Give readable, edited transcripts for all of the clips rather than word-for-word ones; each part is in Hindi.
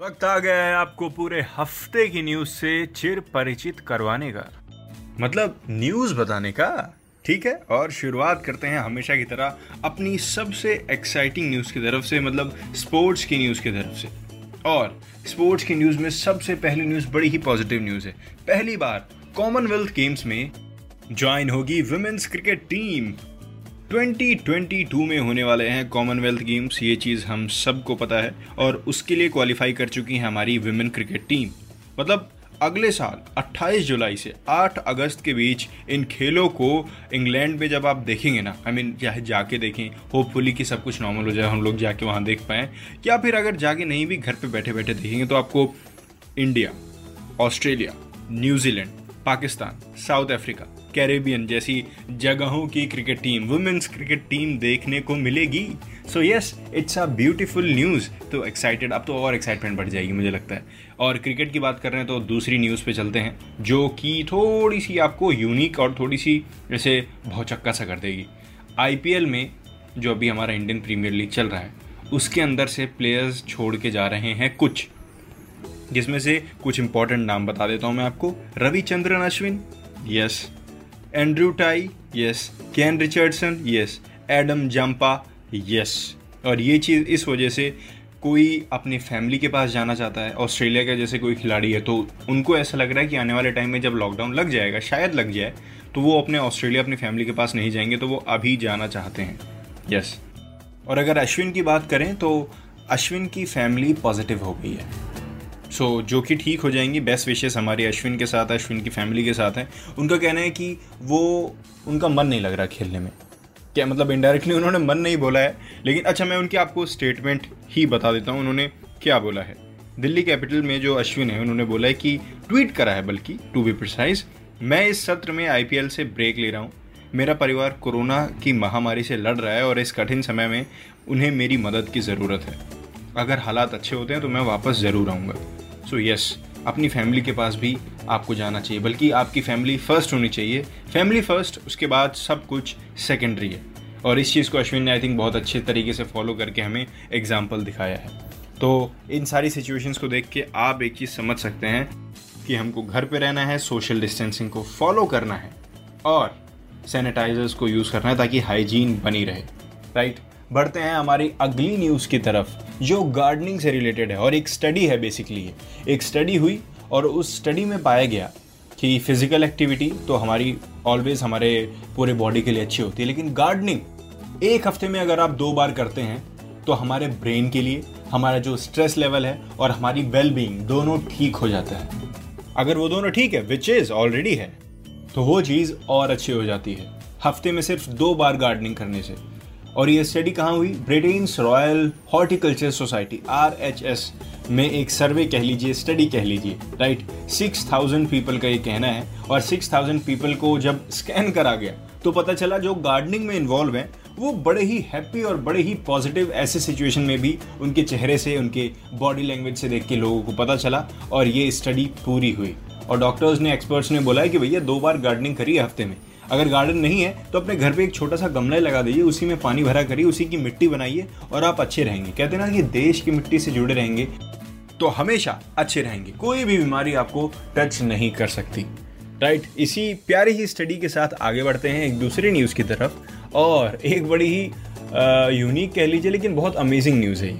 वक्त आ गया है आपको पूरे हफ्ते की न्यूज से चिर परिचित करवाने का, मतलब न्यूज बताने का। ठीक है, और शुरुआत करते हैं हमेशा की तरह अपनी सबसे एक्साइटिंग न्यूज की तरफ से, मतलब स्पोर्ट्स की न्यूज की तरफ से। और स्पोर्ट्स की न्यूज में सबसे पहली न्यूज बड़ी ही पॉजिटिव न्यूज है। पहली बार कॉमनवेल्थ गेम्स में ज्वाइन होगी विमेंस क्रिकेट टीम। 2022 में होने वाले हैं कॉमनवेल्थ गेम्स, ये चीज़ हम सबको पता है, और उसके लिए क्वालिफाई कर चुकी है हमारी विमेन क्रिकेट टीम। मतलब अगले साल 28 जुलाई से 8 अगस्त के बीच इन खेलों को इंग्लैंड में जब आप देखेंगे ना, चाहे जाके देखें, होपफुली कि सब कुछ नॉर्मल हो जाए, हम लोग जाके वहाँ देख पाएँ, या फिर अगर जाके नहीं भी घर पे बैठे बैठे देखेंगे तो आपको India, Australia, New Zealand, Pakistan, South Africa, Caribbean जैसी जगहों की cricket team, women's cricket team देखने को मिलेगी। So yes, it's a beautiful news. तो एक्साइटेड, अब तो और एक्साइटमेंट बढ़ जाएगी मुझे लगता है। और क्रिकेट की बात कर रहे हैं तो दूसरी न्यूज़ पे चलते हैं जो कि थोड़ी सी आपको यूनिक और थोड़ी सी जैसे भौचक्का सा कर देगी। IPL में जो अभी हमारा इंडियन प्रीमियर लीग चल रहा है, उसके अंदर से प्लेयर्स छोड़ के जा रहे हैं कुछ, जिसमें से कुछ इंपॉर्टेंट नाम बता देता हूँ मैं आपको। Ravichandran Ashwin, yes. Andrew Tye, yes. Kane Richardson, yes. Adam Zampa, yes. और ये चीज़ इस वजह से कोई अपने फैमिली के पास जाना चाहता है, ऑस्ट्रेलिया का जैसे कोई खिलाड़ी है, तो उनको ऐसा लग रहा है कि आने वाले टाइम में जब लॉकडाउन लग जाएगा, शायद लग जाए, तो वो अपने ऑस्ट्रेलिया अपनी फैमिली के पास नहीं जाएंगे, तो वो अभी जाना चाहते हैं, यस। और अगर अश्विन की बात करें तो अश्विन की फैमिली पॉजिटिव हो गई है, सो जो कि ठीक हो जाएंगी। बेस्ट विशेस हमारे अश्विन के साथ, अश्विन की फैमिली के साथ हैं। उनका कहना है कि वो, उनका मन नहीं लग रहा खेलने में, क्या मतलब इनडायरेक्टली उन्होंने मन नहीं बोला है, लेकिन अच्छा मैं उनकी आपको स्टेटमेंट ही बता देता हूँ उन्होंने क्या बोला है। दिल्ली कैपिटल में जो अश्विन है उन्होंने बोला है कि, ट्वीट करा है बल्कि, टू बी प्रिसाइज, मैं इस सत्र में IPL से ब्रेक ले रहा हूँ। मेरा परिवार कोरोना की महामारी से लड़ रहा है और इस कठिन समय में उन्हें मेरी मदद की ज़रूरत है। अगर हालात अच्छे होते हैं तो मैं वापस ज़रूर आऊँगा। सो यस, अपनी फैमिली के पास भी आपको जाना चाहिए, बल्कि आपकी फैमिली फर्स्ट होनी चाहिए। फैमिली फर्स्ट, उसके बाद सब कुछ सेकेंडरी है। और इस चीज़ को अश्विन ने आई थिंक बहुत अच्छे तरीके से फॉलो करके हमें एग्जाम्पल दिखाया है। तो इन सारी सिचुएशंस को देख के आप एक चीज़ समझ सकते हैं कि हमको घर पे रहना है, सोशल डिस्टेंसिंग को फॉलो करना है और सैनिटाइजर्स को यूज़ करना है ताकि हाइजीन बनी रहे, राइट। बढ़ते हैं हमारी अगली न्यूज़ की तरफ जो गार्डनिंग से रिलेटेड है, और एक स्टडी है बेसिकली। एक स्टडी हुई और उस स्टडी में पाया गया कि फिज़िकल एक्टिविटी तो हमारी ऑलवेज हमारे पूरे बॉडी के लिए अच्छी होती है, लेकिन गार्डनिंग एक हफ्ते में अगर आप 2 बार करते हैं तो हमारे ब्रेन के लिए, हमारा जो स्ट्रेस लेवल है और हमारी वेलबींग, दोनों ठीक हो जाता है। अगर वो दोनों ठीक है, विच इज़ ऑलरेडी है, तो वो चीज़ और अच्छी हो जाती है हफ्ते में सिर्फ 2 बार गार्डनिंग करने से। और ये स्टडी कहाँ हुई? Britain's Royal horticulture Society RHS में एक सर्वे कह लीजिए, स्टडी कह लीजिए, राइट। 6,000 पीपल का ये कहना है, और 6,000 पीपल को जब स्कैन करा गया तो पता चला जो गार्डनिंग में इन्वॉल्व हैं वो बड़े ही हैप्पी और बड़े ही पॉजिटिव, ऐसे सिचुएशन में भी उनके चेहरे से, उनके बॉडी लैंग्वेज से देख के लोगों को पता चला, और ये स्टडी पूरी हुई। और डॉक्टर्स ने, एक्सपर्ट्स ने बोला है कि भैया 2 बार गार्डनिंग करिए हफ्ते में। अगर गार्डन नहीं है तो अपने घर पे एक छोटा सा गमला लगा दीजिए, उसी में पानी भरा करिए, उसी की मिट्टी बनाइए और आप अच्छे रहेंगे। कहते हैं ना कि देश की मिट्टी से जुड़े रहेंगे तो हमेशा अच्छे रहेंगे, कोई भी बीमारी आपको टच नहीं कर सकती, राइट। इसी प्यारी ही स्टडी के साथ आगे बढ़ते हैं एक दूसरे न्यूज़ की तरफ, और एक बड़ी ही यूनिक कह लीजिए लेकिन बहुत अमेजिंग न्यूज़ है ये,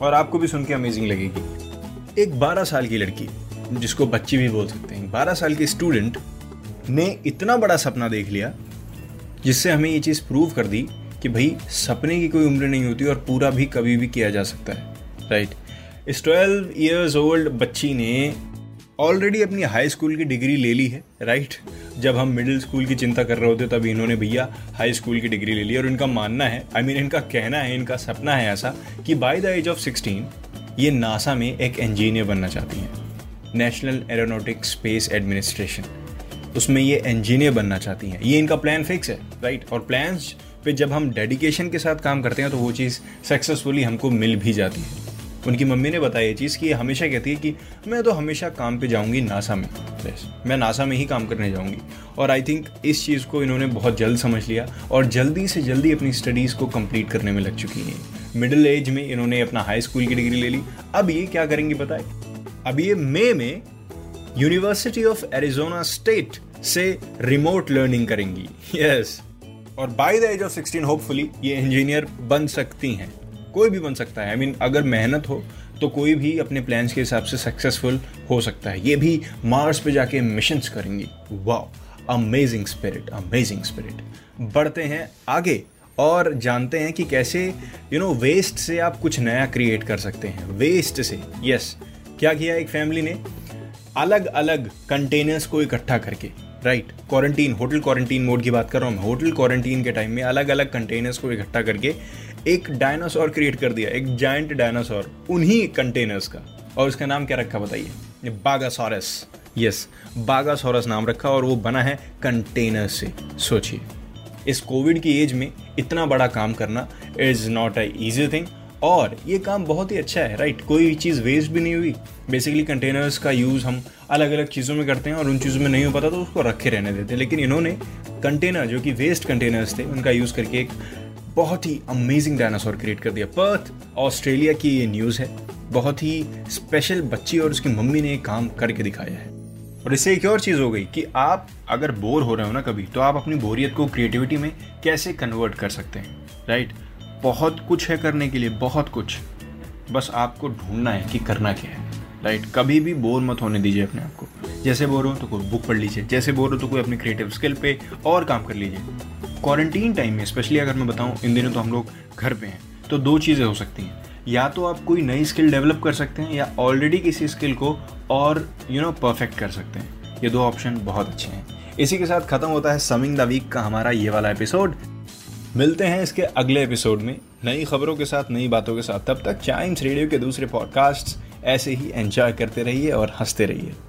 और आपको भी सुन के अमेजिंग लगेगी। एक 12 साल की लड़की, जिसको बच्ची भी बोल सकते हैं, 12 साल के स्टूडेंट ने इतना बड़ा सपना देख लिया, जिससे हमें ये चीज़ प्रूव कर दी कि भाई सपने की कोई उम्र नहीं होती और पूरा भी कभी भी किया जा सकता है, राइट। इस 12 इयर्स ओल्ड बच्ची ने ऑलरेडी अपनी हाई स्कूल की डिग्री ले ली है, राइट। जब हम मिडिल स्कूल की चिंता कर रहे होते तब इन्होंने भैया हाई स्कूल की डिग्री ले ली, और इनका मानना है, इनका कहना है, इनका सपना है ऐसा कि बाय द एज ऑफ 16 ये नासा में एक इंजीनियर बनना चाहती हैं, नेशनल एरोनॉटिक्स स्पेस एडमिनिस्ट्रेशन, उसमें ये इंजीनियर बनना चाहती हैं, ये इनका प्लान फिक्स है, राइट। और प्लान्स पे जब हम डेडिकेशन के साथ काम करते हैं तो वो चीज़ सक्सेसफुली हमको मिल भी जाती है। उनकी मम्मी ने बताया ये चीज़ कि ये हमेशा कहती है कि मैं तो हमेशा काम पे जाऊंगी नासा में, मैं नासा में ही काम करने जाऊंगी। और आई थिंक इस चीज़ को इन्होंने बहुत जल्द समझ लिया और जल्दी से जल्दी अपनी स्टडीज़ को कंप्लीट करने में लग चुकी हैं। मिडिल एज में इन्होंने अपना हाई स्कूल की डिग्री ले ली। अब ये क्या करेंगी बताए, अब ये मई में यूनिवर्सिटी ऑफ एरिजोना स्टेट से रिमोट लर्निंग करेंगी, यस। और by the age of 16 hopefully ये इंजीनियर बन सकती हैं। कोई भी बन सकता है, I mean, अगर मेहनत हो तो कोई भी अपने प्लान्स के हिसाब से सक्सेसफुल हो सकता है। ये भी मार्स पे जाके मिशंस करेंगी। वाह, अमेजिंग स्पिरिट, अमेजिंग स्पिरिट। बढ़ते हैं आगे और जानते हैं कि कैसे वेस्ट से आप कुछ नया क्रिएट कर सकते हैं। वेस्ट से, यस, क्या किया एक फैमिली ने, अलग अलग कंटेनर्स को इकट्ठा करके, right, quarantine, hotel quarantine mode की बात कर रहा हूँ मैं, होटल क्वारंटीन के टाइम में अलग अलग कंटेनर्स को इकट्ठा करके एक डायनासोर क्रिएट कर दिया, एक जायंट डायनासोर उन्हीं कंटेनर्स का। और उसका नाम क्या रखा बताइए, बागासोरस, यस, बागासोरस नाम रखा। और वो बना है कंटेनर से। सोचिए, इस कोविड की एज में इतना बड़ा काम करना is not a easy thing, और ये काम बहुत ही अच्छा है, राइट। कोई चीज़ वेस्ट भी नहीं हुई। बेसिकली कंटेनर्स का यूज़ हम अलग अलग चीज़ों में करते हैं और उन चीज़ों में नहीं हो पाता तो उसको रखे रहने देते हैं, लेकिन इन्होंने कंटेनर जो कि वेस्ट कंटेनर्स थे उनका यूज़ करके एक बहुत ही अमेजिंग डायनासोर क्रिएट कर दिया। पर्थ, ऑस्ट्रेलिया की ये न्यूज़ है। बहुत ही स्पेशल बच्ची और उसकी मम्मी ने काम करके दिखाया है। और इससे एक और चीज़ हो गई कि आप अगर बोर हो रहे हो ना कभी, तो आप अपनी बोरियत को क्रिएटिविटी में कैसे कन्वर्ट कर सकते हैं, राइट। बहुत कुछ है करने के लिए, बहुत कुछ, बस आपको ढूंढना है कि करना क्या है, राइट। कभी भी बोर मत होने दीजिए अपने आप को। जैसे बोर हो तो कोई बुक पढ़ लीजिए, जैसे बोर हो तो कोई अपने क्रिएटिव स्किल पे और काम कर लीजिए। क्वारंटीन टाइम में स्पेशली, अगर मैं बताऊं, इन दिनों तो हम लोग घर पे हैं, तो दो चीज़ें हो सकती हैं। या तो आप कोई नई स्किल डेवलप कर सकते हैं या ऑलरेडी किसी स्किल को और परफेक्ट कर सकते हैं। ये दो ऑप्शन बहुत अच्छे हैं। इसी के साथ ख़त्म होता है समिंग द वीक का हमारा ये वाला एपिसोड। मिलते हैं इसके अगले एपिसोड में नई खबरों के साथ, नई बातों के साथ। तब तक चाइम्स रेडियो के दूसरे पॉडकास्ट्स ऐसे ही एंजॉय करते रहिए और हंसते रहिए।